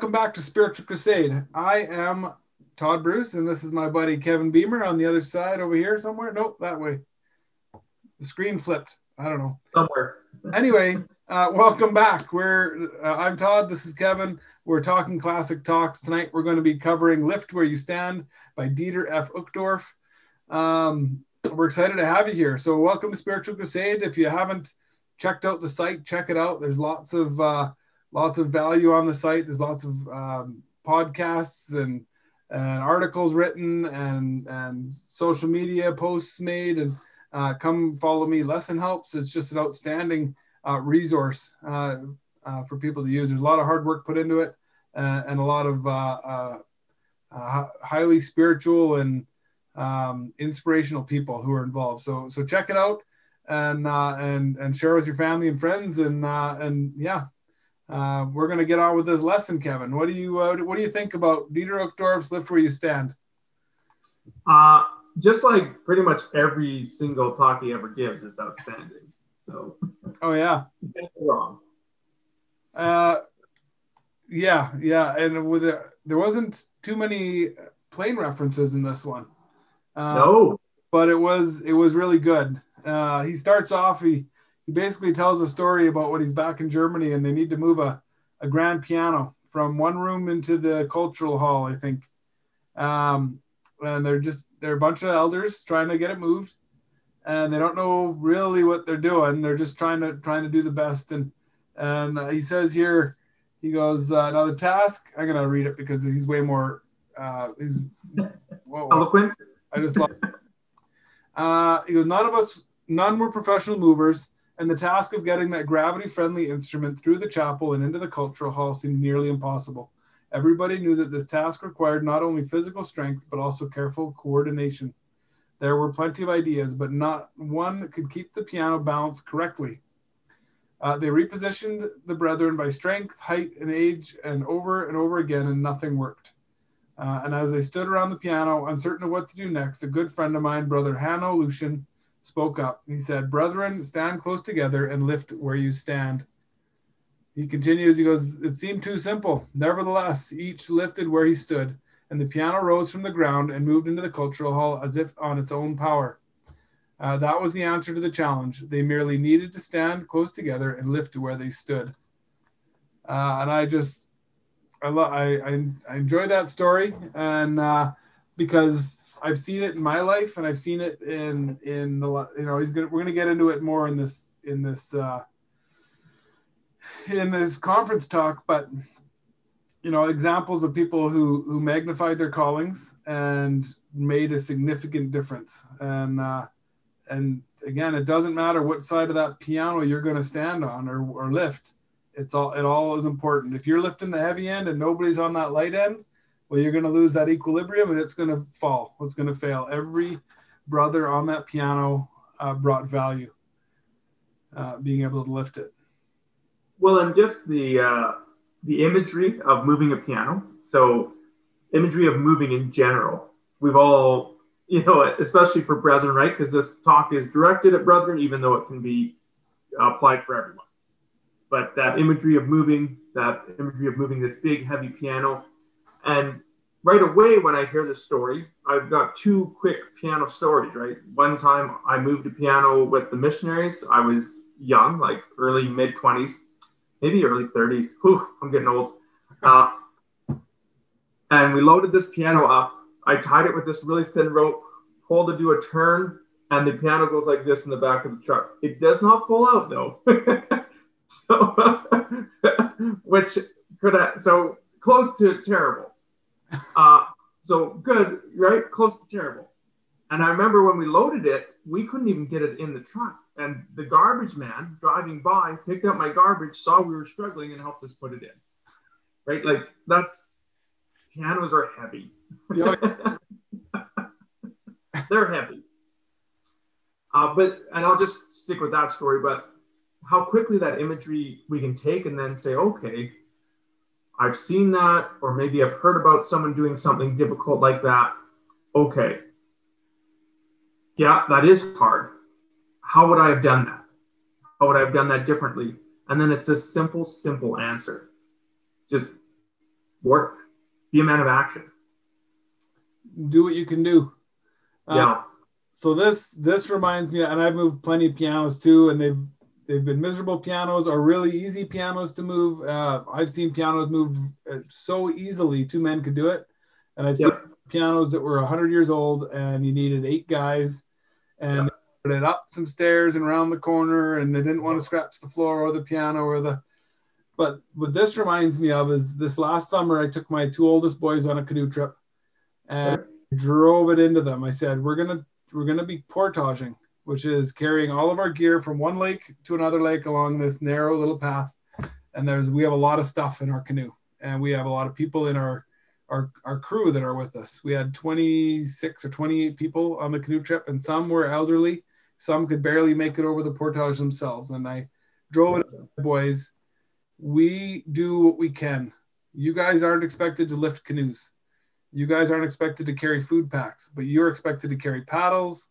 welcome back to Spiritual Crusade. I am Todd Bruce, and this is my buddy Kevin Beamer on the other side over here somewhere. Nope, that way. The screen flipped. I don't know. Somewhere. Anyway, welcome back. I'm Todd. This is Kevin. We're talking classic talks. Tonight we're going to be covering Lift Where You Stand by Dieter F. Uchtdorf. We're excited to have you here. So welcome to Spiritual Crusade. If you haven't checked out the site, check it out. There's lots of value on the site. There's lots of podcasts and articles written and social media posts made. And come follow me. Lesson Helps is just an outstanding resource for people to use. There's a lot of hard work put into it and a lot of highly spiritual and inspirational people who are involved. So check it out and share with your family and friends and yeah. We're going to get on with this lesson, Kevin. What do you think about Dieter Uchtdorf's Lift Where You Stand? Just like pretty much every single talk he ever gives is outstanding. So. Oh yeah. You can't go wrong. Yeah. And there wasn't too many plane references in this one. No. But it was really good. He starts off, he basically tells a story about when he's back in Germany and they need to move a grand piano from one room into the cultural hall, I think. And they're a bunch of elders trying to get it moved, and they don't know really what they're doing. They're just trying to do the best. And he says here, he goes, now the task, I'm going to read it because he's way more, he's eloquent. I just love it. He goes, none were professional movers, and the task of getting that gravity-friendly instrument through the chapel and into the cultural hall seemed nearly impossible. Everybody knew that this task required not only physical strength, but also careful coordination. There were plenty of ideas, but not one could keep the piano balanced correctly. They repositioned the brethren by strength, height, and age, and over again, and nothing worked. And as they stood around the piano, uncertain of what to do next, a good friend of mine, Brother Hanno Lucian, spoke up. He said, "Brethren, stand close together and lift where you stand." He continues, he goes, "It seemed too simple. Nevertheless, each lifted where he stood, and the piano rose from the ground and moved into the cultural hall as if on its own power. That was the answer to the challenge. They merely needed to stand close together and lift to where they stood." And I enjoy that story, and because I've seen it in my life, and I've seen it in the, you know, we're gonna get into it more in this conference talk, but you know, examples of people who magnified their callings and made a significant difference. And again, it doesn't matter what side of that piano you're gonna stand on or lift. It all is important. If you're lifting the heavy end and nobody's on that light end, well, you're going to lose that equilibrium, and it's going to fall. It's going to fail. Every brother on that piano brought value, being able to lift it. Well, and just the imagery of moving a piano. So, imagery of moving in general. We've all, you know, especially for brethren, right? Because this talk is directed at brethren, even though it can be applied for everyone. But that imagery of moving this big, heavy piano. And right away, when I hear this story, I've got two quick piano stories, right? One time I moved a piano with the missionaries. I was young, like early, mid-20s, maybe early 30s. Whew, I'm getting old. And we loaded this piano up. I tied it with this really thin rope, pulled to do a turn, and the piano goes like this in the back of the truck. It does not fall out, though. So close to terrible. So good, right? Close to terrible. And I remember when we loaded it, we couldn't even get it in the truck. And the garbage man driving by picked up my garbage, saw we were struggling, and helped us put it in. Right? Like, that's, pianos are heavy. They're heavy. And I'll just stick with that story, but how quickly that imagery we can take and then say, okay, I've seen that, or maybe I've heard about someone doing something difficult like that. Okay. Yeah, that is hard. How would I have done that? How would I have done that differently? And then it's this simple answer. Just work, the amount of action. Do what you can do. Yeah. So this reminds me, and I've moved plenty of pianos too, and they've been miserable pianos or really easy pianos to move. I've seen pianos move so easily, two men could do it. And I've seen pianos that were 100 years old and you needed 8 guys and they put it up some stairs and around the corner, and they didn't want to scratch the floor or the piano or the... But what this reminds me of is this last summer, I took my 2 oldest boys on a canoe trip and drove it into them. I said, we're going to be portaging, which is carrying all of our gear from one lake to another lake along this narrow little path. And we have a lot of stuff in our canoe, and we have a lot of people in our crew that are with us. We had 26 or 28 people on the canoe trip, and some were elderly. Some could barely make it over the portage themselves. And I drove it into my boys. We do what we can. You guys aren't expected to lift canoes. You guys aren't expected to carry food packs, but you're expected to carry paddles,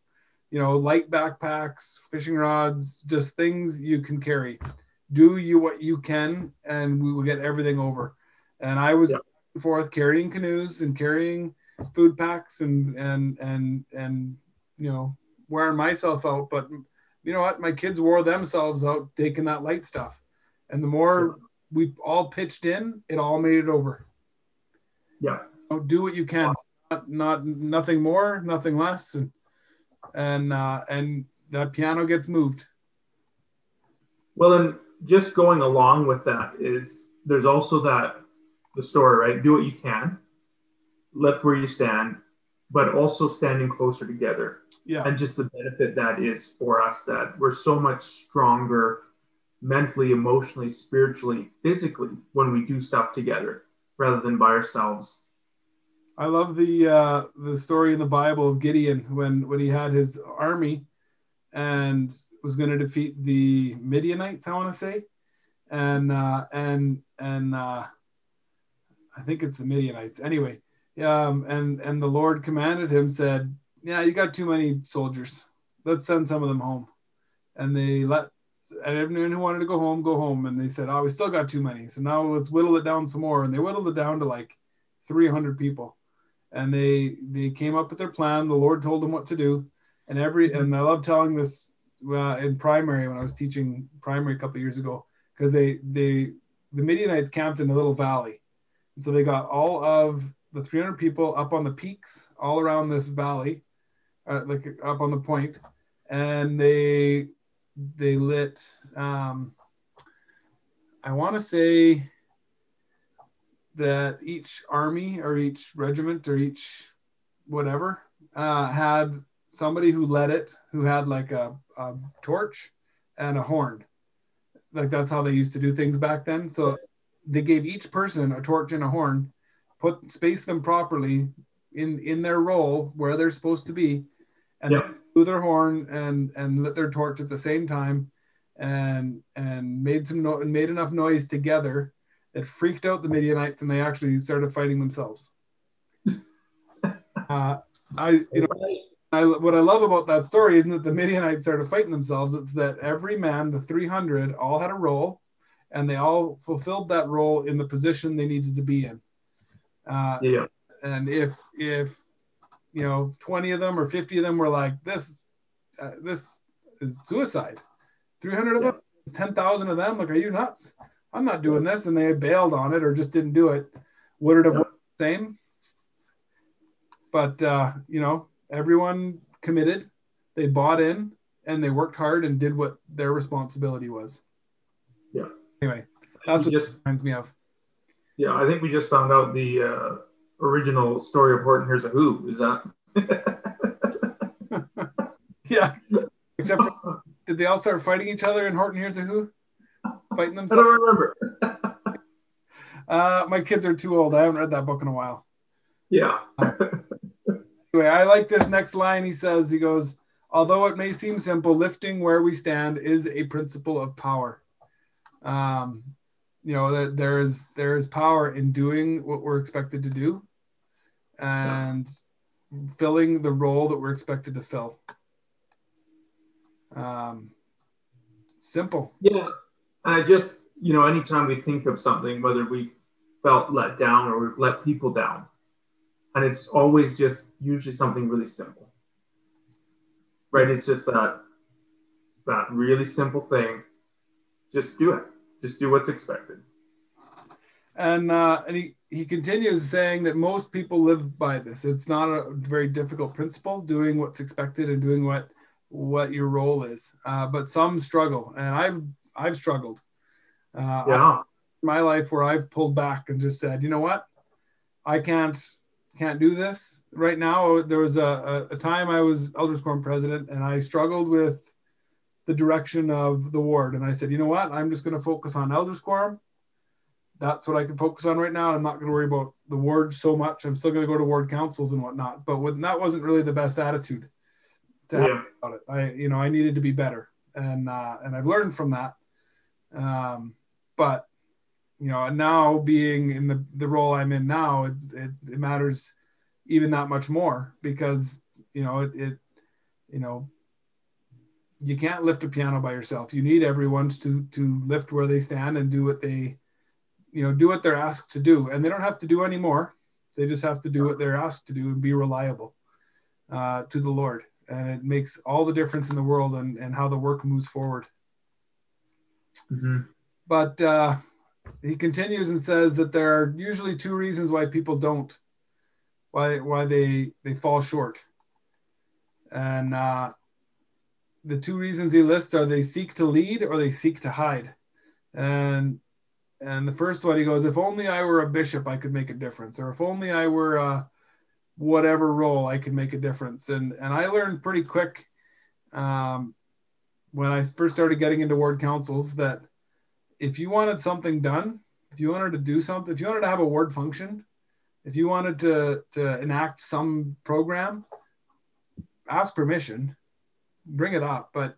light backpacks, fishing rods, just things you can carry. What you can, and we will get everything over. And I was forth carrying canoes and carrying food packs and wearing myself out. But you know what? My kids wore themselves out taking that light stuff. And the more we all pitched in, it all made it over. Yeah. Do what you can, nothing more, nothing less, and that piano gets moved. Well, and just going along with that is there's also the story, right? Do what you can, lift where you stand, but also standing closer together. Yeah. And just the benefit that is for us, that we're so much stronger mentally, emotionally, spiritually, physically when we do stuff together rather than by ourselves. I love the story in the Bible of Gideon when he had his army and was going to defeat the Midianites, I want to say, and I think it's the Midianites. Anyway, and the Lord commanded him, said, "Yeah, you got too many soldiers. Let's send some of them home." And they let everyone who wanted to go home, and they said, "Oh, we still got too many. So now let's whittle it down some more." And they whittled it down to like 300 people. And they came up with their plan. The Lord told them what to do, and I love telling this in primary when I was teaching primary a couple of years ago, because the Midianites camped in a little valley, and so they got all of the 300 people up on the peaks all around this valley, like up on the point, and they lit I want to say that each army or each regiment or each whatever had somebody who led it, who had like a torch and a horn. Like that's how they used to do things back then. So they gave each person a torch and a horn, spaced them properly in their role where they're supposed to be, and they blew their horn and lit their torch at the same time and made enough noise together. It freaked out the Midianites, and they actually started fighting themselves. What I love about that story isn't that the Midianites started fighting themselves. It's that every man, the 300, all had a role, and they all fulfilled that role in the position they needed to be in. And if 20 of them or 50 of them were like, this is suicide. 300 of them, 10,000 of them, like, are you nuts? I'm not doing this, and they bailed on it or just didn't do it. Would it have worked the same? But, everyone committed, they bought in, and they worked hard and did what their responsibility was. Yeah. Anyway, that's what it reminds me of. Yeah, I think we just found out the original story of Horton Hears a Who. Is that? Yeah. Except for, did they all start fighting each other in Horton Hears a Who? Fighting themselves? I don't remember. My kids are too old. I haven't read that book in a while. Yeah. Anyway, I like this next line. He goes, although it may seem simple, lifting where we stand is a principle of power. That there is power in doing what we're expected to do and filling the role that we're expected to fill. Simple. Yeah. And anytime we think of something, whether we felt let down or we've let people down. And it's always just usually something really simple, right? It's just that really simple thing. Just do it. Just do what's expected. And he continues saying that most people live by this. It's not a very difficult principle, doing what's expected and doing what your role is. But some struggle, and I've struggled. Yeah. My life where I've pulled back and just said, you know what, I can't do this right now. There was a time I was Elders Quorum president and I struggled with the direction of the ward. And I said, you know what, I'm just going to focus on Elders Quorum. That's what I can focus on right now. I'm not going to worry about the ward so much. I'm still going to go to ward councils and whatnot. But that wasn't really the best attitude to have about it. I needed to be better. And I've learned from that. But now being in the role I'm in now, it matters even that much more because, you can't lift a piano by yourself. You need everyone to lift where they stand and do what they, do what they're asked to do. And they don't have to do any more. They just have to do what they're asked to do and be reliable to the Lord. And it makes all the difference in the world and how the work moves forward. Mm-hmm. But, he continues and says that there are usually two reasons why people don't, why they fall short. And the two reasons he lists are they seek to lead or they seek to hide. And the first one, he goes, if only I were a bishop, I could make a difference. Or if only I were whatever role, I could make a difference. And I learned pretty quick when I first started getting into ward councils that if you wanted something done, if you wanted to do something, if you wanted to have a ward function, if you wanted to enact some program, ask permission, bring it up, but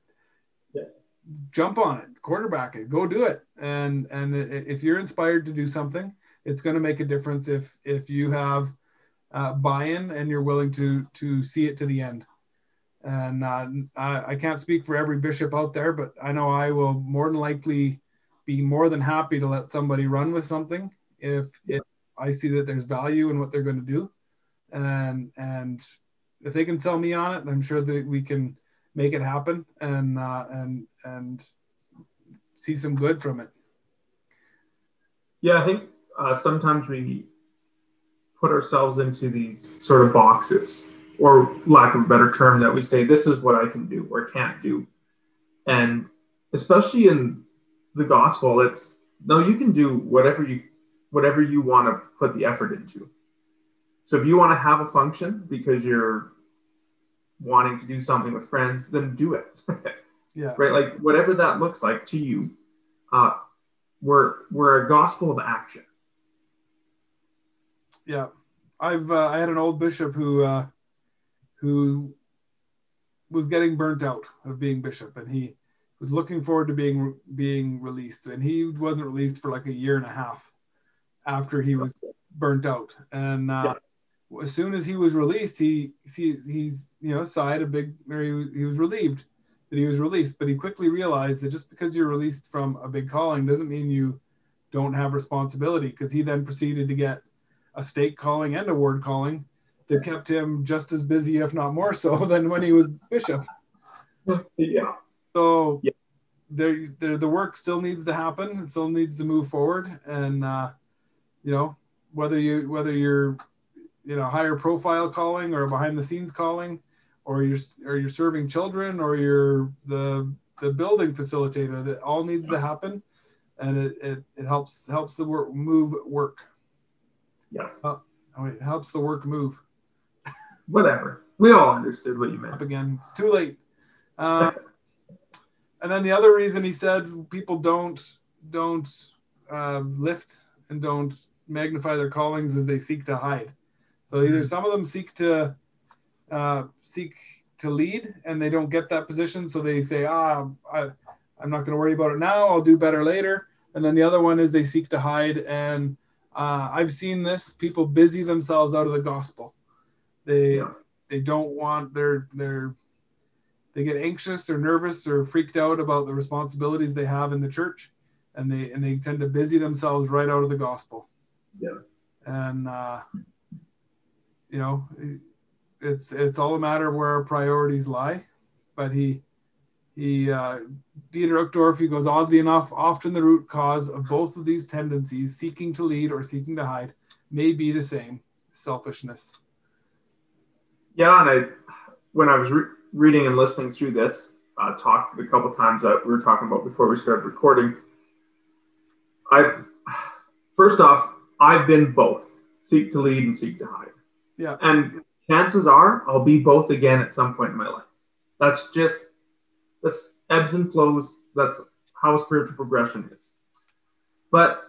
jump on it, quarterback it, go do it. And if you're inspired to do something, it's going to make a difference if you have buy-in and you're willing to see it to the end. And I can't speak for every bishop out there, but I know I will more than likely be more than happy to let somebody run with something if I see that there's value in what they're going to do, and if they can sell me on it, I'm sure that we can make it happen and see some good from it. Yeah, I think sometimes we put ourselves into these sort of boxes, or lack of a better term, that we say this is what I can do or can't do, and especially in the gospel, it's no, you can do whatever you want to put the effort into. So if you want to have a function because you're wanting to do something with friends, then do it. Yeah. Right. Like whatever that looks like to you, we're a gospel of action. Yeah. I had an old bishop who was getting burnt out of being bishop, and he was looking forward to being released, and he wasn't released for like a year and a half after he was burnt out. And as soon as he was released, he was relieved that he was released, but he quickly realized that just because you're released from a big calling doesn't mean you don't have responsibility, because he then proceeded to get a stake calling and a ward calling that kept him just as busy, if not more so, than when he was bishop. Yeah. So the work still needs to happen. It still needs to move forward. And, whether you're higher profile calling or behind the scenes calling, or you're serving children, or you're the building facilitator, that all needs to happen. And it helps the work move work. Yeah. It helps the work move. Whatever. We all understood what you meant. Up again. It's too late. And then the other reason he said people don't lift and don't magnify their callings is they seek to hide. So either some of them seek to lead and they don't get that position, so they say, I'm not going to worry about it now. I'll do better later. And then the other one is they seek to hide. And I've seen this. People busy themselves out of the gospel. They don't want their they get anxious or nervous or freaked out about the responsibilities they have in the church, and they tend to busy themselves right out of the gospel. Yeah. And, you know, it's all a matter of where our priorities lie. But Dieter Uchtdorf, he goes, oddly enough, often the root cause of both of these tendencies, seeking to lead or seeking to hide, may be the same, selfishness. Yeah, and when I was reading and listening through this talk, the couple times that we were talking about before we started recording, First off, I've been both, seek to lead and seek to hide. Yeah. And chances are I'll be both again at some point in my life. That's ebbs and flows. That's how spiritual progression is. But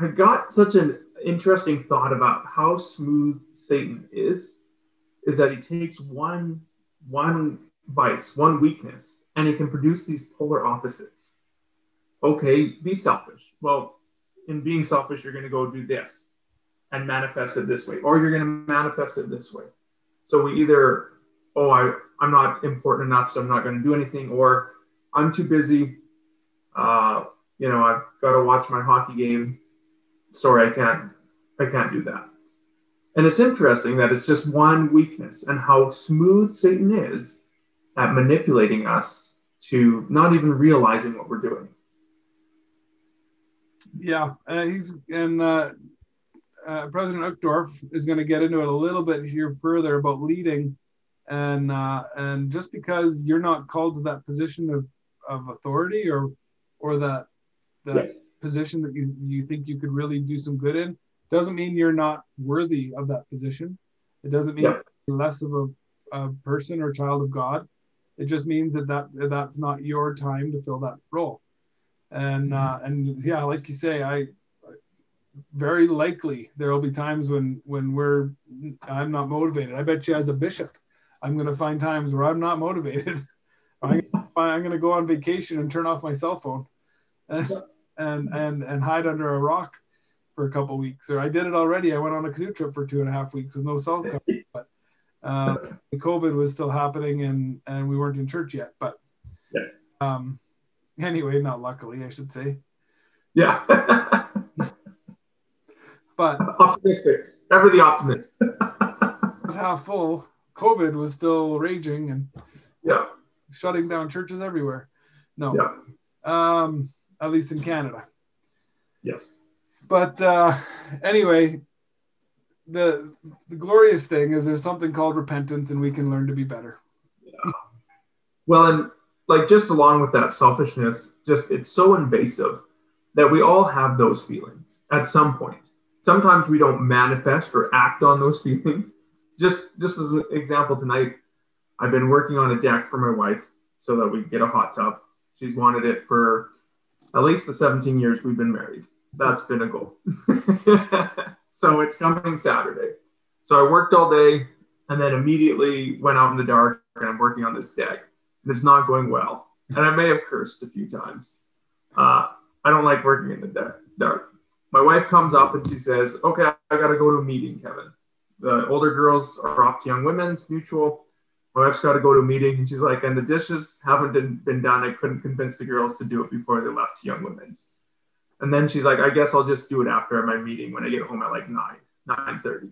I got such an interesting thought about how smooth Satan is that he takes one vice, one weakness, and he can produce these polar opposites. Okay, be selfish. Well, in being selfish, you're going to go do this and manifest it this way, or you're going to manifest it this way. So we either, I'm not important enough, so I'm not going to do anything, or I'm too busy. You know, I've got to watch my hockey game. Sorry, I can't do that. And it's interesting that it's just one weakness, and how smooth Satan is at manipulating us to not even realizing what we're doing. Yeah, President Uchtdorf is going to get into it a little bit here further about leading, and just because you're not called to that position of authority or that yeah. position that you think you could really do some good in, doesn't mean you're not worthy of that position. It doesn't mean yeah. you're less of a person or child of God. It just means that's not your time to fill that role. And yeah, like you say, very likely there will be times when I'm not motivated. I bet you as a bishop, I'm going to find times where I'm not motivated. I'm going to go on vacation and turn off my cell phone and hide under a rock for a couple of weeks. Or I did it already. I went on a canoe trip for 2.5 weeks with no cell coverage, but the COVID was still happening and we weren't in church yet. But anyway, not luckily, I should say. Yeah. But optimistic. Never the optimist. It was half full. COVID was still raging and yeah. shutting down churches everywhere. No. Yeah. At least in Canada. Yes. But anyway, the glorious thing is there's something called repentance, and we can learn to be better. Yeah. Well, and like just along with that selfishness, just it's so invasive that we all have those feelings at some point. Sometimes we don't manifest or act on those feelings. Just as an example, tonight, I've been working on a deck for my wife so that we get a hot tub. She's wanted it for at least the 17 years we've been married. That's been a goal. So it's coming Saturday. So I worked all day and then immediately went out in the dark and I'm working on this deck. It's not going well. And I may have cursed a few times. I don't like working in the dark. My wife comes up and she says, okay, I got to go to a meeting, Kevin. The older girls are off to Young Women's Mutual. My wife's got to go to a meeting. And she's like, and the dishes haven't been done. I couldn't convince the girls to do it before they left to Young Women's. And then she's like, I guess I'll just do it after my meeting when I get home at like 9:30.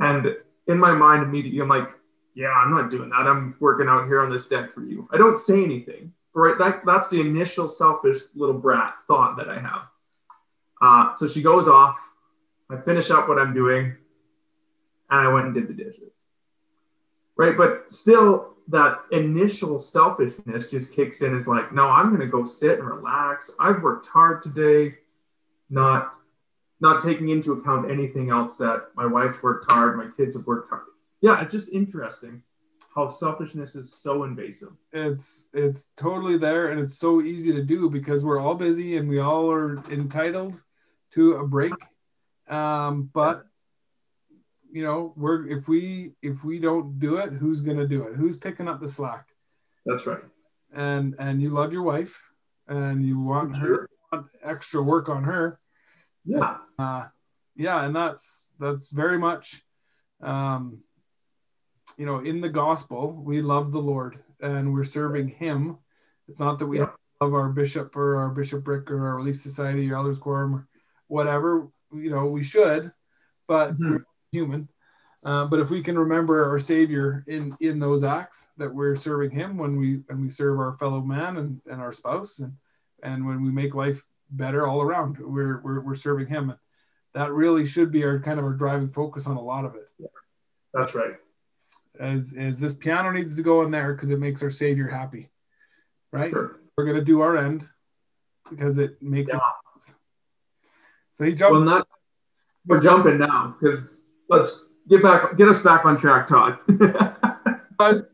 And in my mind immediately, I'm like, yeah, I'm not doing that. I'm working out here on this deck for you. I don't say anything, right? That's the initial selfish little brat thought that I have. So she goes off. I finish up what I'm doing, and I went and did the dishes, right? But still, that initial selfishness just kicks in. It's like, no, I'm going to go sit and relax. I've worked hard today, not taking into account anything else that my wife's worked hard, my kids have worked hard. Yeah, it's just interesting how selfishness is so invasive. It's totally there, and it's so easy to do because we're all busy and we all are entitled to a break. But you know, if we don't do it, who's going to do it? Who's picking up the slack? That's right. And you love your wife, and you want sure. her, you want extra work on her. Yeah. Yeah, and that's very much. You know, in the gospel, we love the Lord and we're serving him. It's not that we yeah. love our bishop or our bishopric or our relief society or elders quorum or whatever. you know, we should, but we're human. But if we can remember our Savior in those acts, that we're serving him when we serve our fellow man and our spouse, and when we make life better all around, we're serving him. That really should be our kind of our driving focus on a lot of it. Yeah, that's right. As this piano needs to go in there because it makes our Savior happy, right? Sure. We're going to do our end because it makes it. So he jumped. Well, not, we're jumping now because let's get us back on track, Todd. Because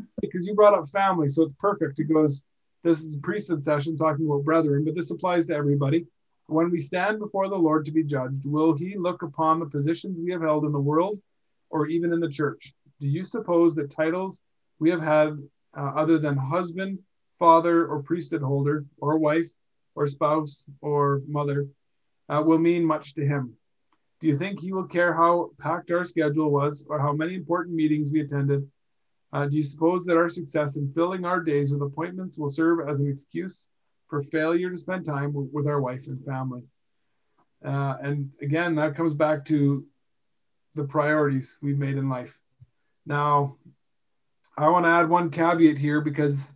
you brought up family, so it's perfect. It goes, this is a priesthood session talking about brethren, but this applies to everybody. When we stand before the Lord to be judged, will he look upon the positions we have held in the world or even in the church? Do you suppose that titles we have had other than husband, father, or priesthood holder, or wife, or spouse, or mother, will mean much to him? Do you think he will care how packed our schedule was or how many important meetings we attended? Do you suppose that our success in filling our days with appointments will serve as an excuse for failure to spend time with our wife and family? And again, that comes back to the priorities we've made in life. Now, I want to add one caveat here, because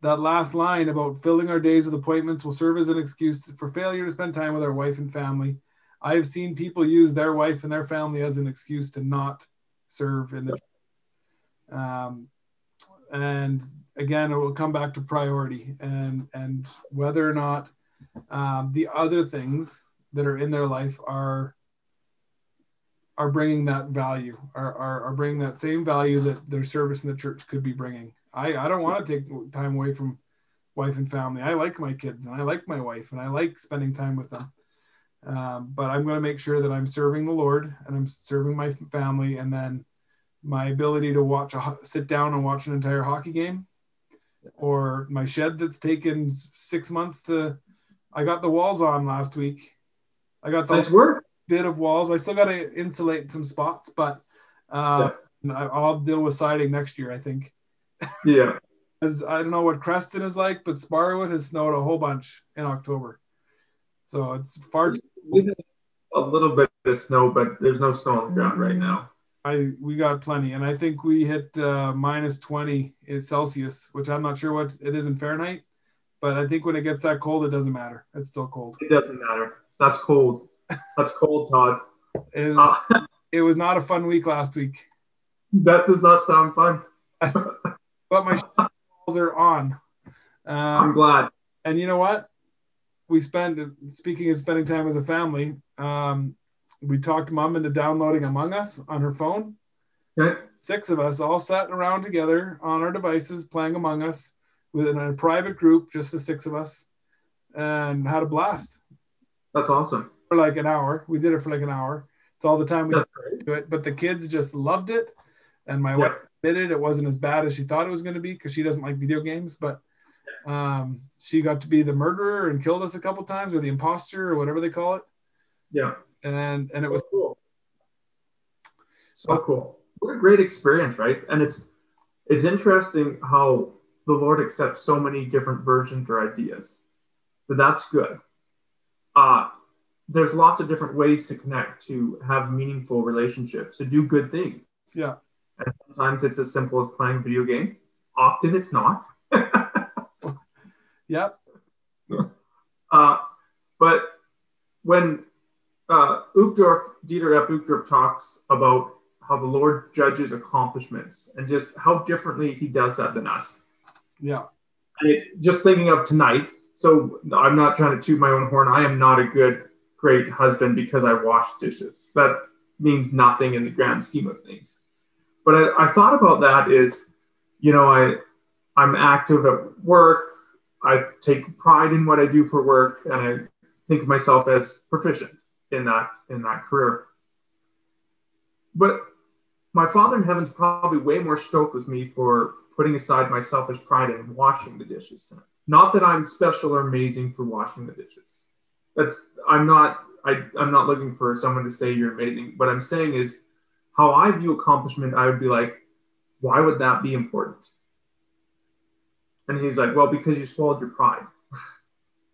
that last line about filling our days with appointments will serve as an excuse for failure to spend time with our wife and family. I've seen people use their wife and their family as an excuse to not serve in the church. And again, it will come back to priority and whether or not the other things that are in their life are bringing that value, are bringing that same value that their service in the church could be bringing. I don't want to take time away from wife and family. I like my kids and I like my wife and I like spending time with them. But I'm going to make sure that I'm serving the Lord and I'm serving my family, and then my ability to sit down and watch an entire hockey game, or my shed that's taken 6 months to, I got the walls on last week. I got the bit of walls. I still got to insulate some spots, but I'll deal with siding next year, I think. Yeah. I don't know what Creston is like, but Sparwood has snowed a whole bunch in October. So it's far a little bit of snow, but there's no snow on the ground right now. We got plenty, and I think we hit minus 20 in Celsius, which I'm not sure what it is in Fahrenheit, but I think when it gets that cold, it doesn't matter. It's still cold. It doesn't matter. That's cold. That's cold, Todd. It was not a fun week last week. That does not sound fun. But my balls are on. I'm glad. And you know what? We spent, speaking of spending time as a family, we talked Mom into downloading Among Us on her phone. Okay. 6 of us all sat around together on our devices playing Among Us within a private group, just the 6 of us, and had a blast. That's awesome. For like an hour. We did it for like an hour. It's all the time we do it. But the kids just loved it. And my wife admitted it wasn't as bad as she thought it was going to be, because she doesn't like video games. But she got to be the murderer and killed us a couple times, or the imposter, or whatever they call it. Yeah. And it was cool. So cool. What a great experience, right? And it's interesting how the Lord accepts so many different versions or ideas. But that's good. There's lots of different ways to connect, to have meaningful relationships, to do good things. Yeah. And sometimes it's as simple as playing a video game. Often it's not. Yep. But when Dieter F. Uchtdorf talks about how the Lord judges accomplishments and just how differently he does that than us. Yeah. And just thinking of tonight, so I'm not trying to toot my own horn. I am not a great husband because I wash dishes. That means nothing in the grand scheme of things. But I thought about that is, you know, I'm active at work. I take pride in what I do for work, and I think of myself as proficient in that career. But my Father in Heaven's probably way more stoked with me for putting aside my selfish pride in washing the dishes tonight. Not that I'm special or amazing for washing the dishes. I'm not looking for someone to say you're amazing. What I'm saying is how I view accomplishment, I would be like, why would that be important? And he's like, well, because you swallowed your pride.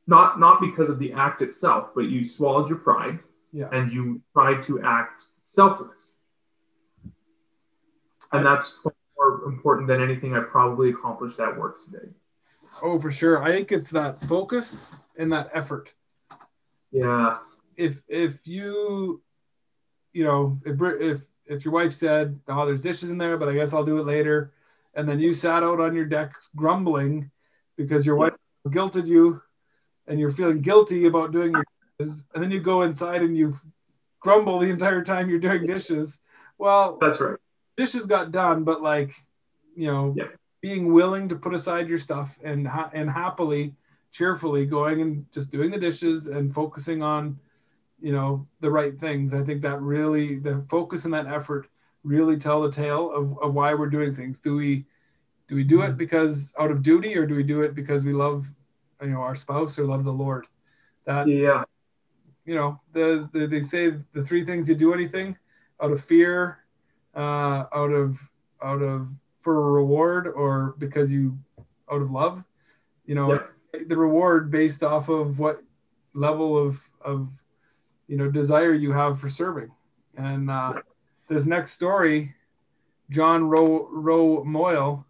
Not because of the act itself, but you swallowed your pride Yeah. And you try to act selfless. And that's far more important than anything I probably accomplished at work today. Oh, for sure. I think it's that focus and that effort. Yes. If you, you know, if your wife said, oh, there's dishes in there, but I guess I'll do it later. And then you sat out on your deck grumbling because your wife guilted you and you're feeling guilty about doing your dishes. And then you go inside and you grumble the entire time you're doing dishes. Well, that's right. Dishes got done, but like, you know, being willing to put aside your stuff and happily, cheerfully going and just doing the dishes and focusing on, you know, the right things. I think that really, the focus and that effort really tell the tale of why we're doing things. Do we do it because out of duty, or do we do it because we love, you know, our spouse or love the Lord? That, yeah, you know, they say the three things: you do anything out of fear, out of for a reward, or because you out of love. You know, the reward based off of what level of you know, desire you have for serving. And this next story, John Rowe Moyle,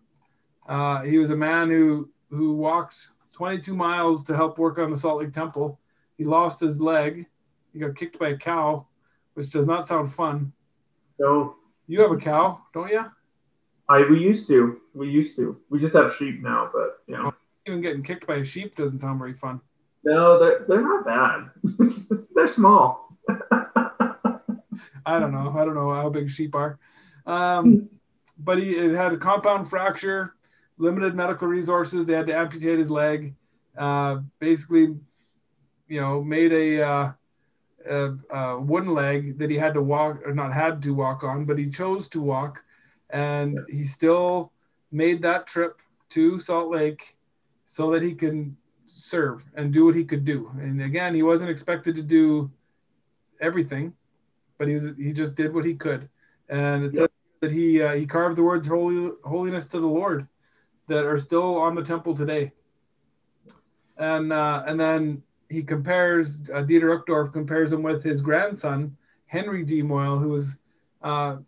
he was a man who walked 22 miles to help work on the Salt Lake Temple. He lost his leg. He got kicked by a cow, which does not sound fun. No. You have a cow, don't you? We used to. We just have sheep now, but you know. Even getting kicked by a sheep doesn't sound very fun. No, they're not bad. They're small. I don't know how big sheep are. But it had a compound fracture, limited medical resources. They had to amputate his leg. Basically, you know, made a wooden leg that he had to walk, or not had to walk on, but he chose to walk. And he still made that trip to Salt Lake so that he can serve and do what he could do. And again, he wasn't expected to do everything, but he just did what he could. And it says that he carved the words holiness to the Lord that are still on the temple today. And then he compares, Dieter Uchtdorf compares him with his grandson, Henry D. Moyle, who was a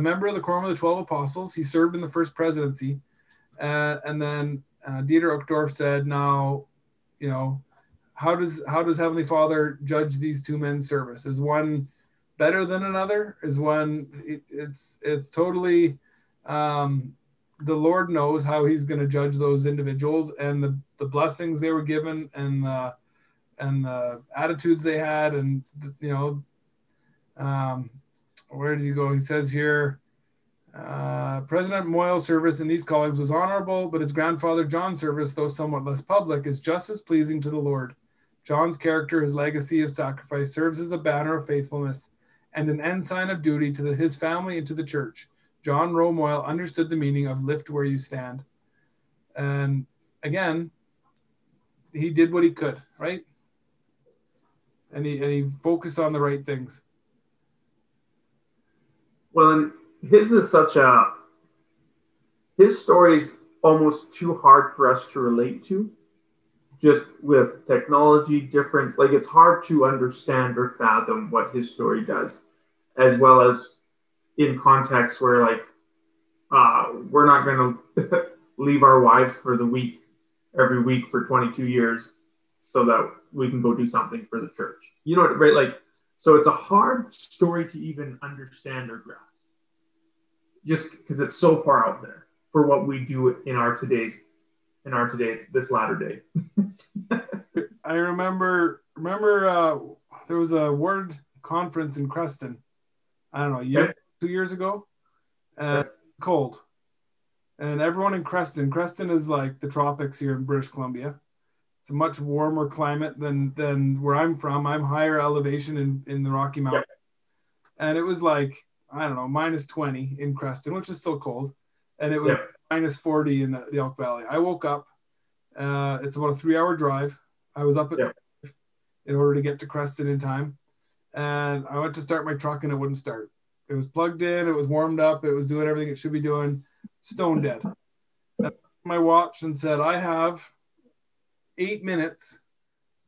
member of the Quorum of the 12 Apostles. He served in the first presidency. And then Dieter Uchtdorf said, now, you know, how does Heavenly Father judge these two men's service? Is one better than another? Is one, it's totally, the Lord knows how he's going to judge those individuals and the blessings they were given and the attitudes they had. And, you know, where does he go? He says here, President Moyle's service in these callings was honorable, but his grandfather John's service, though somewhat less public, is just as pleasing to the Lord. John's character, his legacy of sacrifice, serves as a banner of faithfulness and an ensign of duty to his family and to the church. John Rowe Moyle understood the meaning of lift where you stand. And again, he did what he could, right? And he focused on the right things. Well, and his is such a, his story is almost too hard for us to relate to, just with technology difference. Like, it's hard to understand or fathom what his story does, as well as in context where, like, we're not going to leave our wives for the week, every week for 22 years so that we can go do something for the church. You know, right? Like, so it's a hard story to even understand or grasp, just because it's so far out there for what we do in our today, this latter day. I remember there was a word conference in Creston, I don't know, 2 years ago, cold. And everyone in Creston is like the tropics here in British Columbia. It's a much warmer climate than where I'm from. I'm higher elevation in the Rocky Mountains. Yeah. And it was like, I don't know, minus 20 in Creston, which is still cold. And it was minus 40 in the Elk Valley. I woke up. It's about a 3-hour drive. I was up at in order to get to Creston in time. And I went to start my truck and it wouldn't start. It was plugged in. It was warmed up. It was doing everything it should be doing. Stone dead. And I looked at my watch and said, I have 8 minutes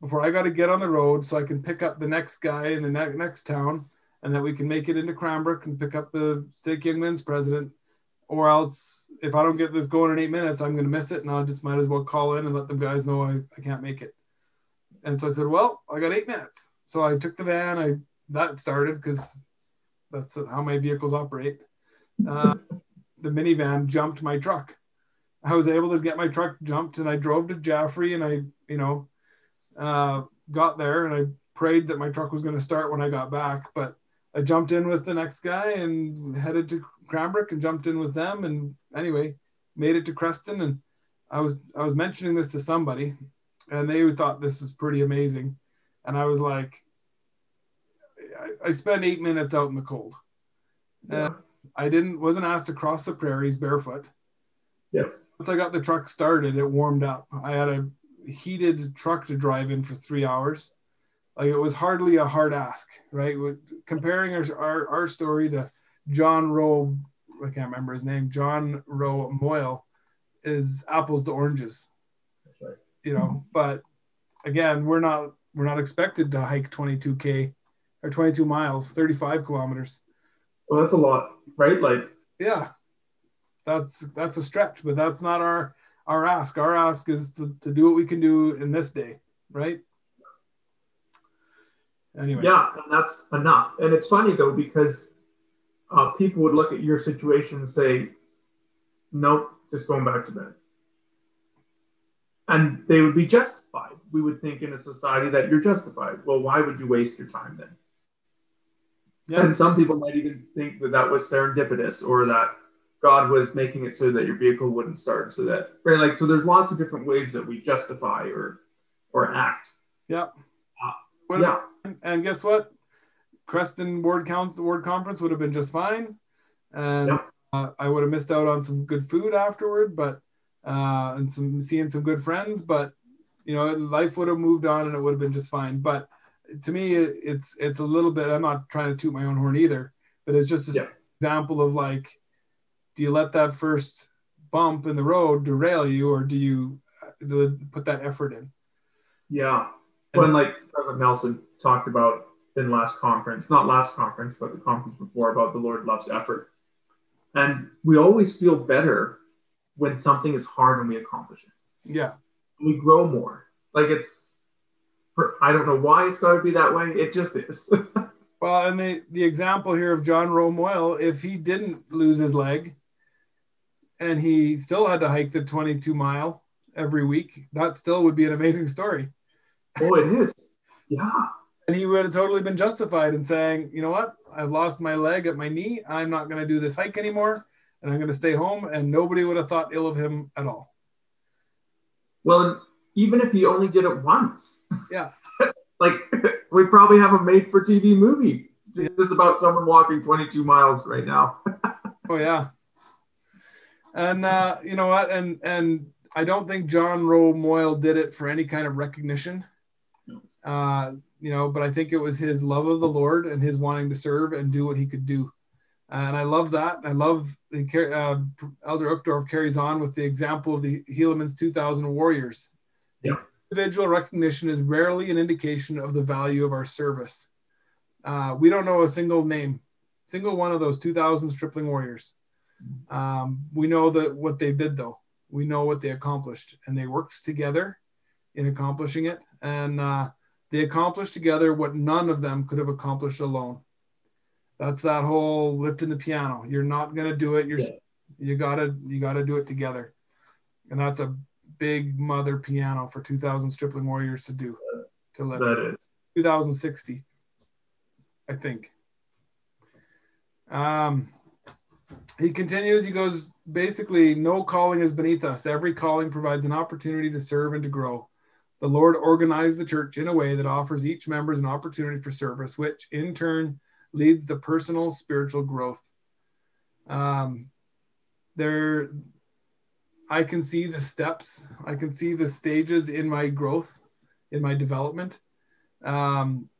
before I got to get on the road so I can pick up the next guy in the next town, and that we can make it into Cranbrook and pick up the Stake Youngman's president, or else if I don't get this going in 8 minutes, I'm going to miss it, and I just might as well call in and let the guys know I can't make it. And so I said, well, I got 8 minutes. So I took the van, that started because that's how my vehicles operate. The minivan jumped my truck. I was able to get my truck jumped, and I drove to Jaffrey, and I, got there, and I prayed that my truck was going to start when I got back. But I jumped in with the next guy and headed to Cranbrook and jumped in with them. And anyway, made it to Creston. And I was mentioning this to somebody, and they thought this was pretty amazing. And I was like, I spent 8 minutes out in the cold. Yeah. I wasn't asked to cross the prairies barefoot. Yeah. Once I got the truck started, it warmed up. I had a heated truck to drive in for 3 hours. Like, it was hardly a hard ask, right? Comparing our story to John Rowe, I can't remember his name, John Rowe Moyle, is apples to oranges. That's right. But again, we're not expected to hike 22K or 22 miles, 35 kilometers. Well, that's a lot, right? Like, yeah, that's a stretch, but that's not our ask. Our ask is to do what we can do in this day, right? Anyway. Yeah, and that's enough. And it's funny, though, because people would look at your situation and say, nope, just going back to bed. And they would be justified. We would think in a society that you're justified. Well, why would you waste your time then? Yeah. And some people might even think that that was serendipitous, or that God was making it so that your vehicle wouldn't start. So that, right? Like, so there's lots of different ways that we justify or act. Yeah. Yeah. And guess what? Creston Ward Conference would have been just fine. And yeah. I would have missed out on some good food afterward, but and seeing some good friends, but life would have moved on and it would have been just fine. But to me, it's a little bit, I'm not trying to toot my own horn either, but it's just an example of, like, do you let that first bump in the road derail you, or do you put that effort in? Yeah. When, like, President Nelson talked about in last conference, not last conference, but the conference before, about the Lord loves effort. And we always feel better when something is hard and we accomplish it. Yeah. We grow more. Like, I don't know why it's got to be that way. It just is. Well, and the example here of John Rowe Moyle, if he didn't lose his leg and he still had to hike the 22 mile every week, that still would be an amazing story. Oh, it is. Yeah. And he would have totally been justified in saying, you know what? I've lost my leg at my knee. I'm not going to do this hike anymore. And I'm going to stay home. And nobody would have thought ill of him at all. Well, even if he only did it once. Yeah. Like, we probably have a made-for-TV movie just about someone walking 22 miles right now. Oh, yeah. And you know what? And I don't think John Rowe Moyle did it for any kind of recognition. No. But I think it was his love of the Lord and his wanting to serve and do what he could do. And I love that. I love Elder Uchtdorf carries on with the example of the Helaman's 2,000 warriors. Yeah. Individual recognition is rarely an indication of the value of our service. We don't know a single name, single one of those 2,000 stripling warriors. We know that what they did, though. We know what they accomplished, and they worked together in accomplishing it. And they accomplished together what none of them could have accomplished alone. That's that whole lifting the piano. You're not going to do it yourself. Yeah. You gotta do it together. And that's a big mother piano for 2,000 stripling warriors to do. To lift. That is 2060, I think. He continues, he goes, basically, no calling is beneath us. Every calling provides an opportunity to serve and to grow. The Lord organized the church in a way that offers each member an opportunity for service, which in turn leads to personal spiritual growth. I can see the steps. I can see the stages in my growth, in my development, that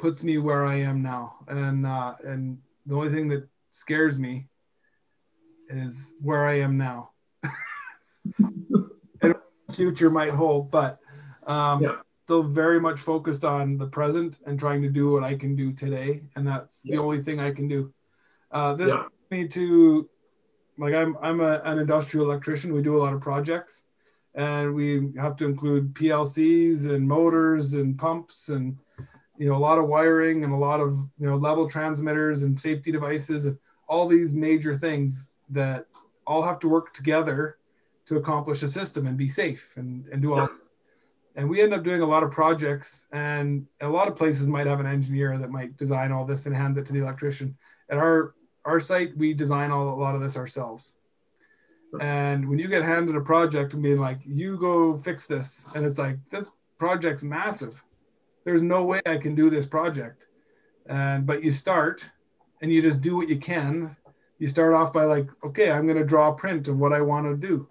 puts me where I am now. And the only thing that scares me is where I am now and what the future might hold. But Still very much focused on the present and trying to do what I can do today. And that's the only thing I can do. This me to, like, I'm an industrial electrician. We do a lot of projects, and we have to include PLCs and motors and pumps and, you know, a lot of wiring and a lot of, you know, level transmitters and safety devices and all these major things that all have to work together to accomplish a system and be safe and do all. And we end up doing a lot of projects, and a lot of places might have an engineer that might design all this and hand it to the electrician. At our site, we design a lot of this ourselves. And when you get handed a project and being like, you go fix this, and it's like, this project's massive. There's no way I can do this project. But you start and you just do what you can. You start off by like, okay, I'm going to draw a print of what I want to do.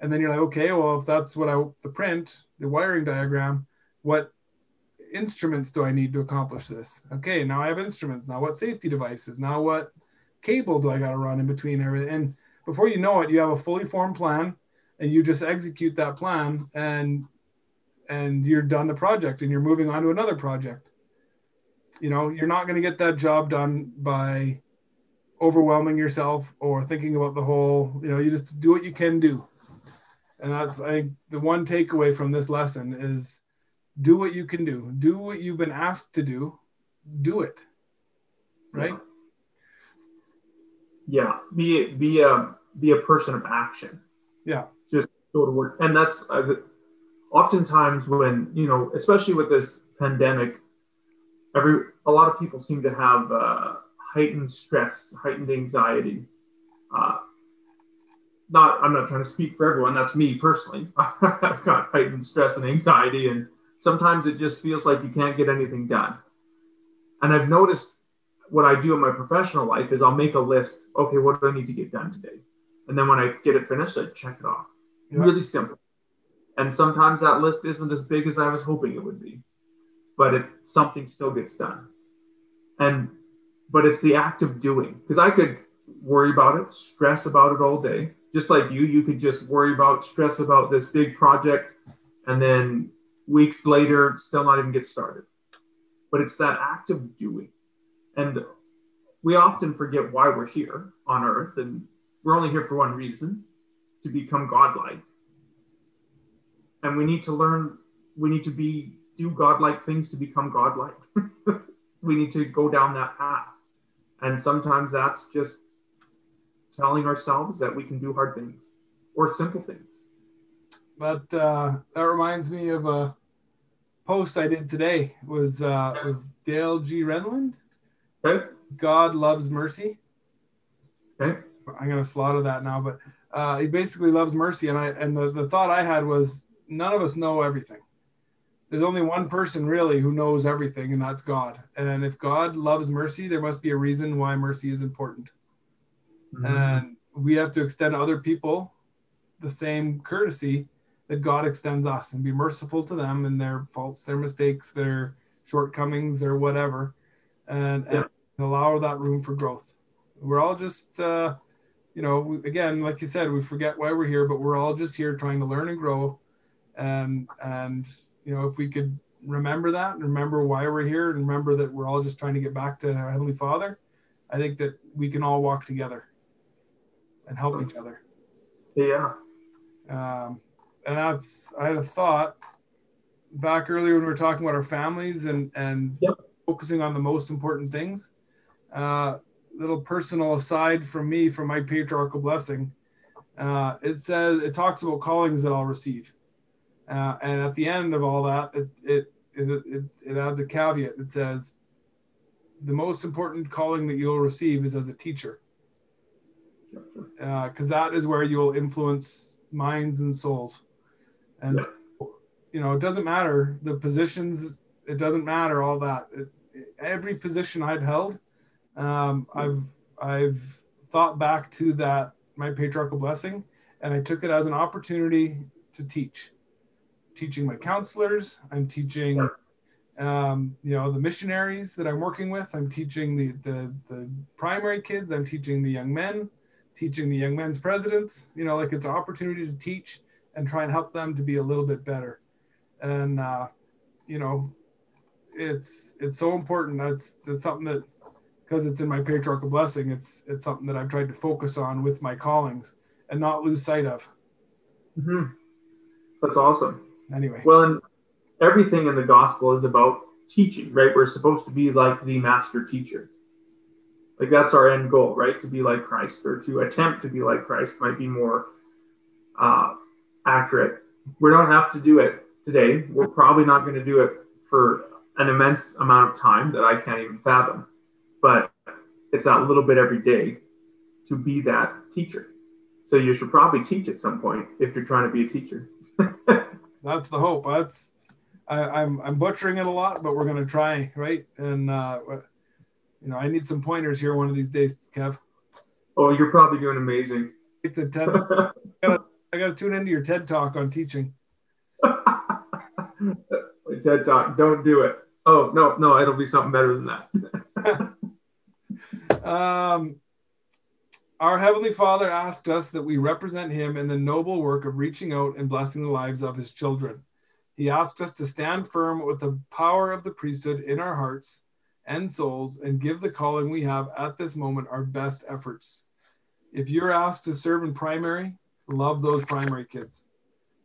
And then you're like, okay, well, if that's what the print, the wiring diagram, what instruments do I need to accomplish this? Okay, now I have instruments. Now what safety devices? Now what cable do I got to run in between everything? And before you know it, you have a fully formed plan, and you just execute that plan, and you're done the project, and you're moving on to another project. You know, you're not going to get that job done by overwhelming yourself or thinking about the whole, you know, you just do what you can do. And that's, I think, the one takeaway from this lesson is do what you can do. Do what you've been asked to do. Do it. Right? Yeah. Be a person of action. Yeah. Just go to work. And that's oftentimes when, you know, especially with this pandemic, a lot of people seem to have heightened stress, heightened anxiety. I'm not trying to speak for everyone. That's me personally. I've got heightened stress and anxiety, and sometimes it just feels like you can't get anything done. And I've noticed what I do in my professional life is I'll make a list. Okay, what do I need to get done today? And then when I get it finished, I check it off. Yeah. Really simple. And sometimes that list isn't as big as I was hoping it would be, but something still gets done. But it's the act of doing, because I could worry about it, stress about it all day. Just like you could just worry about, stress about this big project, and then weeks later, still not even get started. But it's that act of doing. And we often forget why we're here on earth, and we're only here for one reason, to become godlike. And we need to learn, do godlike things to become godlike. We need to go down that path. And sometimes that's just telling ourselves that we can do hard things or simple things. But that reminds me of a post I did today. It was Dale G. Renlund. Okay. God loves mercy. Okay. I'm going to slaughter that now, but he basically loves mercy. And the thought I had was, none of us know everything. There's only one person really who knows everything, and that's God. And if God loves mercy, there must be a reason why mercy is important. Mm-hmm. And we have to extend other people the same courtesy that God extends us, and be merciful to them and their faults, their mistakes, their shortcomings, their whatever, and allow that room for growth. We're all just, you know, again, like you said, we forget why we're here, but we're all just here trying to learn and grow. And you know, if we could remember that and remember why we're here and remember that we're all just trying to get back to our Heavenly Father, I think that we can all walk together and help each other. Yeah. And that's, I had a thought back earlier when we were talking about our families and focusing on the most important things. Little personal aside from me, from my patriarchal blessing, it talks about callings that I'll receive. And at the end of all that, it adds a caveat. It says, the most important calling that you'll receive is as a teacher. Because that is where you'll influence minds and souls. And, so, you know, it doesn't matter the positions. It doesn't matter all that. Every position I've held, I've thought back to that, my patriarchal blessing, and I took it as an opportunity to teach. Teaching my counselors, I'm teaching, you know, the missionaries that I'm working with, I'm teaching the primary kids, I'm teaching the young men, teaching the young men's presidents, you know, like it's an opportunity to teach and try and help them to be a little bit better. And you know, it's so important. That's something that, because it's in my patriarchal blessing, it's something that I've tried to focus on with my callings and not lose sight of. Mm-hmm. That's awesome. Anyway, well, and everything in the gospel is about teaching, right? We're supposed to be like the master teacher. Like, that's our end goal, right? To be like Christ, or to attempt to be like Christ might be more accurate. We don't have to do it today. We're probably not going to do it for an immense amount of time that I can't even fathom. But it's that little bit every day to be that teacher. So you should probably teach at some point if you're trying to be a teacher. That's the hope. That's I'm butchering it a lot, but we're going to try, right? And you know, I need some pointers here one of these days, Kev. Oh, you're probably doing amazing. The TED, I gotta tune into your TED Talk on teaching. TED Talk, don't do it. Oh, no, it'll be something better than that. Our Heavenly Father asked us that we represent Him in the noble work of reaching out and blessing the lives of His children. He asked us to stand firm with the power of the priesthood in our hearts and souls, and give the calling we have at this moment our best efforts. If you're asked to serve in primary, love those primary kids.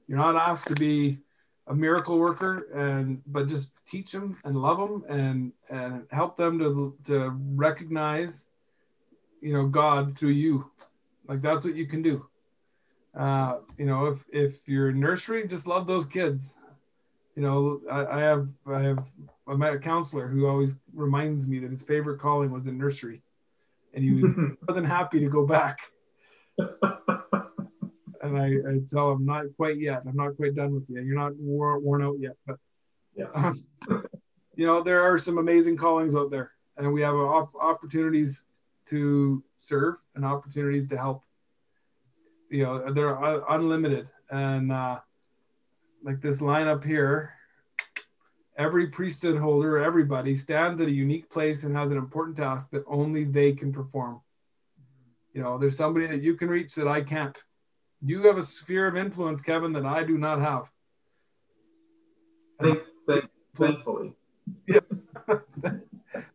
You're not asked to be a miracle worker, but just teach them and love them and help them to recognize, you know, God through you. Like, that's what you can do. You know, if you're in nursery, just love those kids. You know, I met a counselor who always reminds me that his favorite calling was in nursery, and he was more than happy to go back. And I tell him, not quite yet. I'm not quite done with you. You're not worn out yet. But yeah, you know, there are some amazing callings out there, and we have opportunities to serve and opportunities to help. You know, they're unlimited. And like this line up here, every priesthood holder, everybody, stands at a unique place and has an important task that only they can perform. You know, there's somebody that you can reach that I can't. You have a sphere of influence, Kevin, that I do not have. Thankfully. Yeah.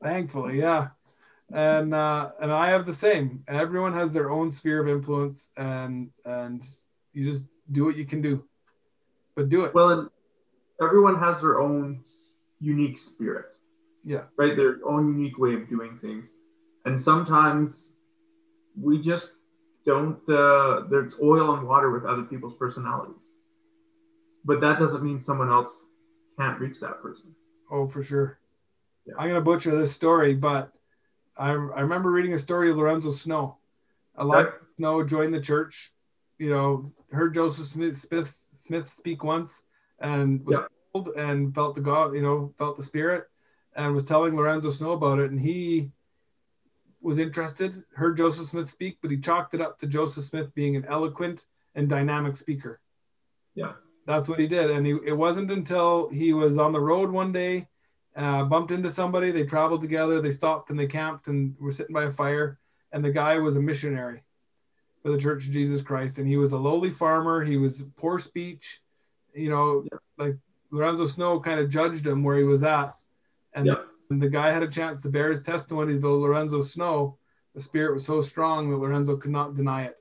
Thankfully, yeah. And I have the same. Everyone has their own sphere of influence, and you just do what you can do. But do it. Well, everyone has their own unique spirit. Yeah. Right? Their own unique way of doing things. And sometimes we just don't, there's oil and water with other people's personalities. But that doesn't mean someone else can't reach that person. Oh, for sure. Yeah. I'm going to butcher this story, but I remember reading a story of Lorenzo Snow. Snow joined the church, you know, heard Joseph Smith speak once, and was cold and felt the God, you know, felt the Spirit, and was telling Lorenzo Snow about it. And he was interested, heard Joseph Smith speak, but he chalked it up to Joseph Smith being an eloquent and dynamic speaker. Yeah. That's what he did. And it wasn't until he was on the road one day, bumped into somebody, they traveled together, they stopped and they camped and were sitting by a fire. And the guy was a missionary for the Church of Jesus Christ. And he was a lowly farmer. He was poor speech. You know, like Lorenzo Snow kind of judged him where he was at. And, the guy had a chance to bear his testimony to Lorenzo Snow. The Spirit was so strong that Lorenzo could not deny it.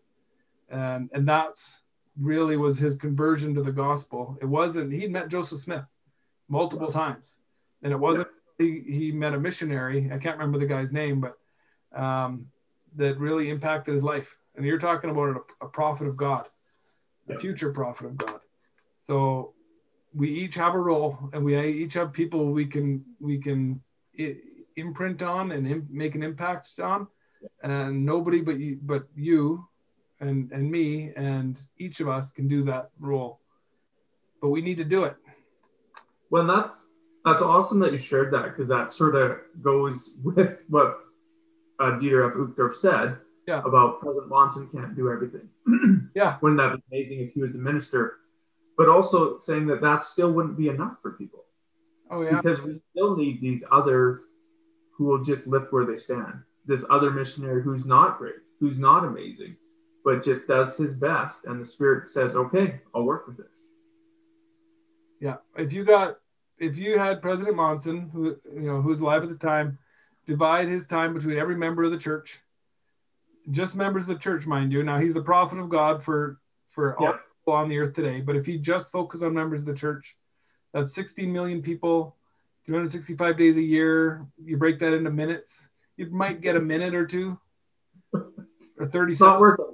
And that's really was his conversion to the gospel. It wasn't, he'd met Joseph Smith multiple times. And it wasn't, he met a missionary. I can't remember the guy's name, but that really impacted his life. And you're talking about a prophet of God, a future prophet of God. So we each have a role, and we each have people we can imprint on and make an impact on, and nobody but you and me and each of us can do that role, but we need to do it. Well, that's awesome that you shared that, because that sort of goes with what Dieter F. Uchtdorf said about President Monson can't do everything. Wouldn't that be amazing if he was the minister? But also saying that still wouldn't be enough for people. Oh, yeah. Because we still need these others who will just lift where they stand. This other missionary who's not great, who's not amazing, but just does his best. And the Spirit says, okay, I'll work with this. Yeah, if you had President Monson, who was alive at the time, divide his time between every member of the church, just members of the church, mind you. Now he's the prophet of God for all people on the earth today. But if he just focused on members of the church, that's 16 million people, 365 days a year. You break that into minutes, you might get a minute or two, or 30 seconds. Not working.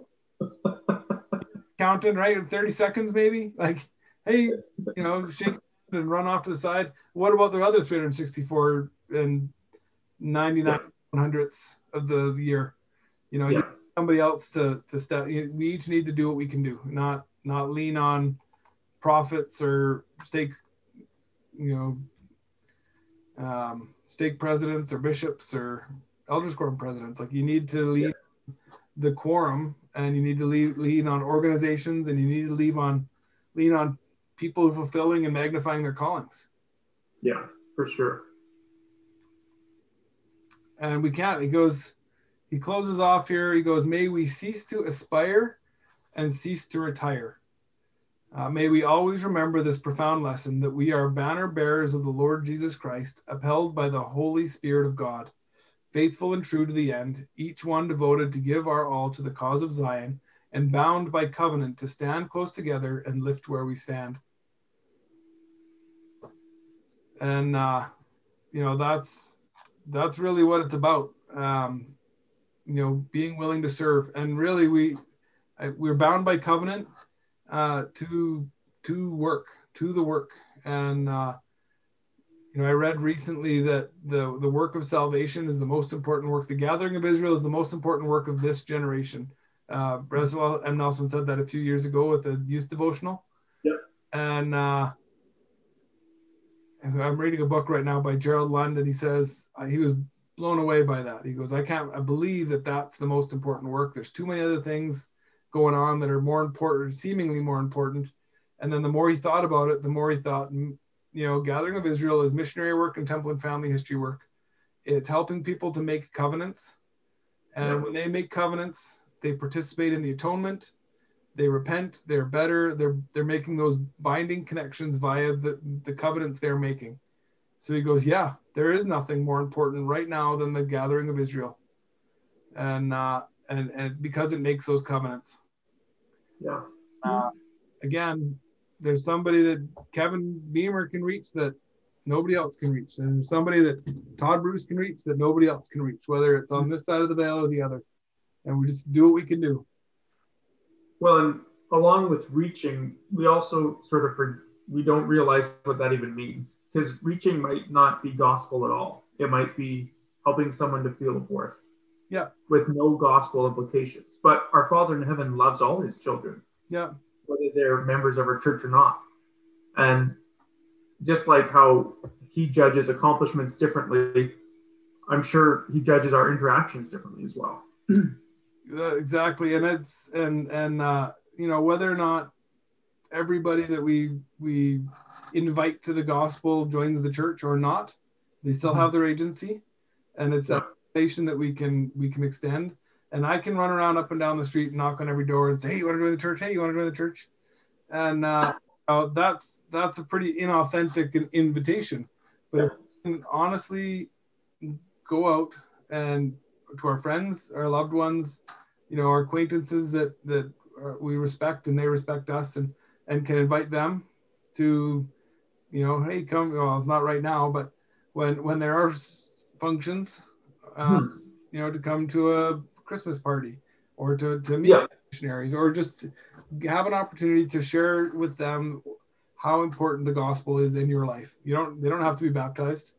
Counting, right? 30 seconds maybe. Like, hey, shake and run off to the side. What about the other 364 and 99 hundredths of the year? You need somebody else to step. We each need to do what we can do, not lean on prophets or stake presidents or bishops or elders quorum presidents. Like, you need to lead the quorum, and you need to lean on organizations, and you need to lean on people fulfilling and magnifying their callings. Yeah, for sure. And we can't. He closes off here. He goes, "May we cease to aspire and cease to retire. May we always remember this profound lesson that we are banner bearers of the Lord Jesus Christ, upheld by the Holy Spirit of God, faithful and true to the end, each one devoted to give our all to the cause of Zion, and bound by covenant to stand close together and lift where we stand." And that's really what it's about. Being willing to serve, and really we're bound by covenant to the work. And I read recently that the work of salvation is the most important work. The gathering of Israel is the most important work of this generation. Russell M. Nelson said that a few years ago with a youth devotional. Yep. And I'm reading a book right now by Gerald Lund, and he says he was blown away by that. He goes, I believe that that's the most important work. There's too many other things going on that are more important, seemingly more important. And then the more he thought about it, the more he thought, gathering of Israel is missionary work and temple and family history work. It's helping people to make covenants. And when they make covenants, they participate in the atonement, they repent, they're better, they're making those binding connections via the covenants they're making. So he goes, there is nothing more important right now than the gathering of Israel. And because it makes those covenants. Yeah. Again, there's somebody that Kevin Beamer can reach that nobody else can reach. And there's somebody that Todd Bruce can reach that nobody else can reach, whether it's on this side of the veil or the other. And we just do what we can do. Well, and along with reaching, we also we don't realize what that even means, because reaching might not be gospel at all. It might be helping someone to feel a voice. Yeah. With no gospel implications. But our Father in heaven loves all his children. Yeah. Whether they're members of our church or not. And just like how he judges accomplishments differently, I'm sure he judges our interactions differently as well. Exactly. And it's, whether or not everybody that we invite to the gospel joins the church or not, they still have their agency, and it's that invitation that we can extend. And I can run around up and down the street and knock on every door and say, "Hey, you want to join the church? Hey, you want to join the church?" And that's a pretty inauthentic invitation. But if we can honestly go out and to our friends, our loved ones, our acquaintances that we respect and they respect us, and can invite them to, hey, come. Well, not right now, but when there are functions, to come to a Christmas party or to meet missionaries, or just have an opportunity to share with them how important the gospel is in your life. They don't have to be baptized.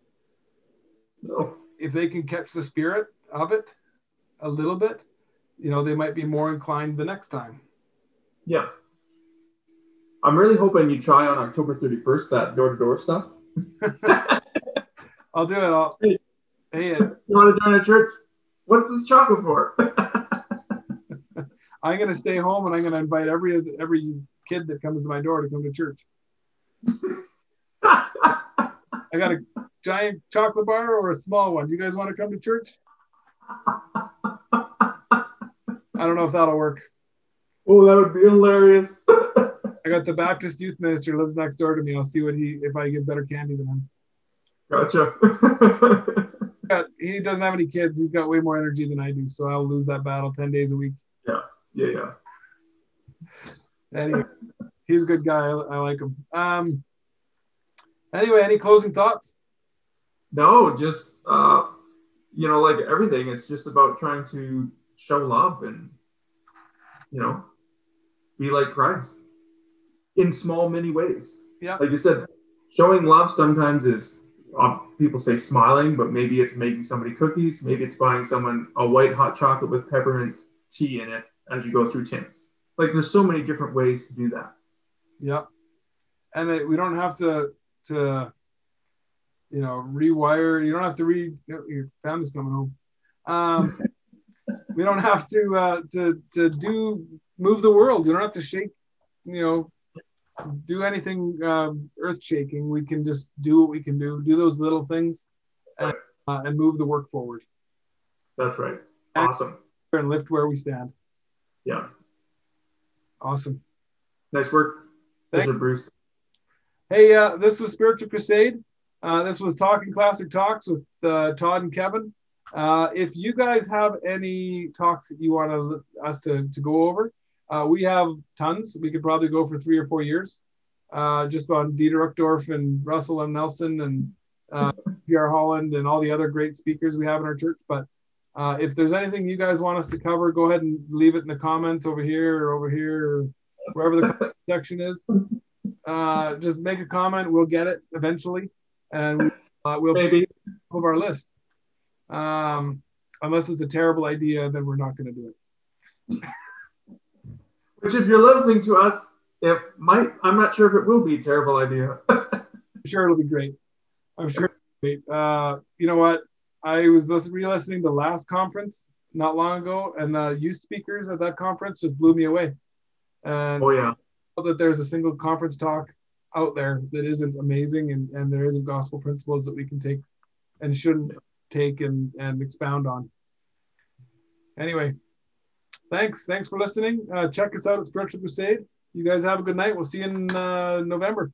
No. If they can catch the spirit of it a little bit, they might be more inclined the next time. Yeah. I'm really hoping you try on October 31st that door-to-door stuff. I'll do it. Hey, you want to join a church? What's this chocolate for? I'm going to stay home, and I'm going to invite every kid that comes to my door to come to church. I got a giant chocolate bar or a small one. You guys want to come to church? I don't know if that'll work. Oh, that would be hilarious. I got the Baptist youth minister lives next door to me. I'll see what if I give better candy than him. Gotcha. He doesn't have any kids. He's got way more energy than I do, so I'll lose that battle 10 days a week. Yeah. Anyway, he's a good guy. I like him. Anyway, any closing thoughts? No, just, like everything, it's just about trying to show love and, be like Christ in small, many ways. Yeah. Like you said, showing love sometimes is, people say smiling, but maybe it's making somebody cookies. Maybe it's buying someone a white hot chocolate with peppermint tea in it as you go through Tim's. Like, there's so many different ways to do that. Yeah. And we don't have to rewire. You don't have to read. Your family's coming home. We don't have to move the world. We don't have to shake, do anything earth shaking. We can just do what we can do those little things and move the work forward. That's right. Awesome. And lift where we stand. Yeah. Awesome. Nice work. Thanks, Bruce. Hey, this was Spiritual Crusade. This was Talking Classic Talks with Todd and Kevin. If you guys have any talks that you want us to go over, we have tons. We could probably go for 3 or 4 years, just on Dieter Uchtdorf and Russell M. Nelson and P.R. Holland and all the other great speakers we have in our church. But if there's anything you guys want us to cover, go ahead and leave it in the comments over here, or wherever the comment section is. Just make a comment. We'll get it eventually. And we'll maybe of our list. Unless it's a terrible idea, then we're not going to do it. Which, if you're listening to us, I'm not sure if it will be a terrible idea. I'm sure it'll be great. I'm sure it'll be great. You know what? I was re-listening to last conference not long ago, and the youth speakers at that conference just blew me away. And oh, yeah. I know that there's a single conference talk out there that isn't amazing, and there isn't gospel principles that we can take and shouldn't take and expound on. Anyway, thanks for listening. Check us out at Spiritual Crusade. You guys have a good night. We'll see you in November.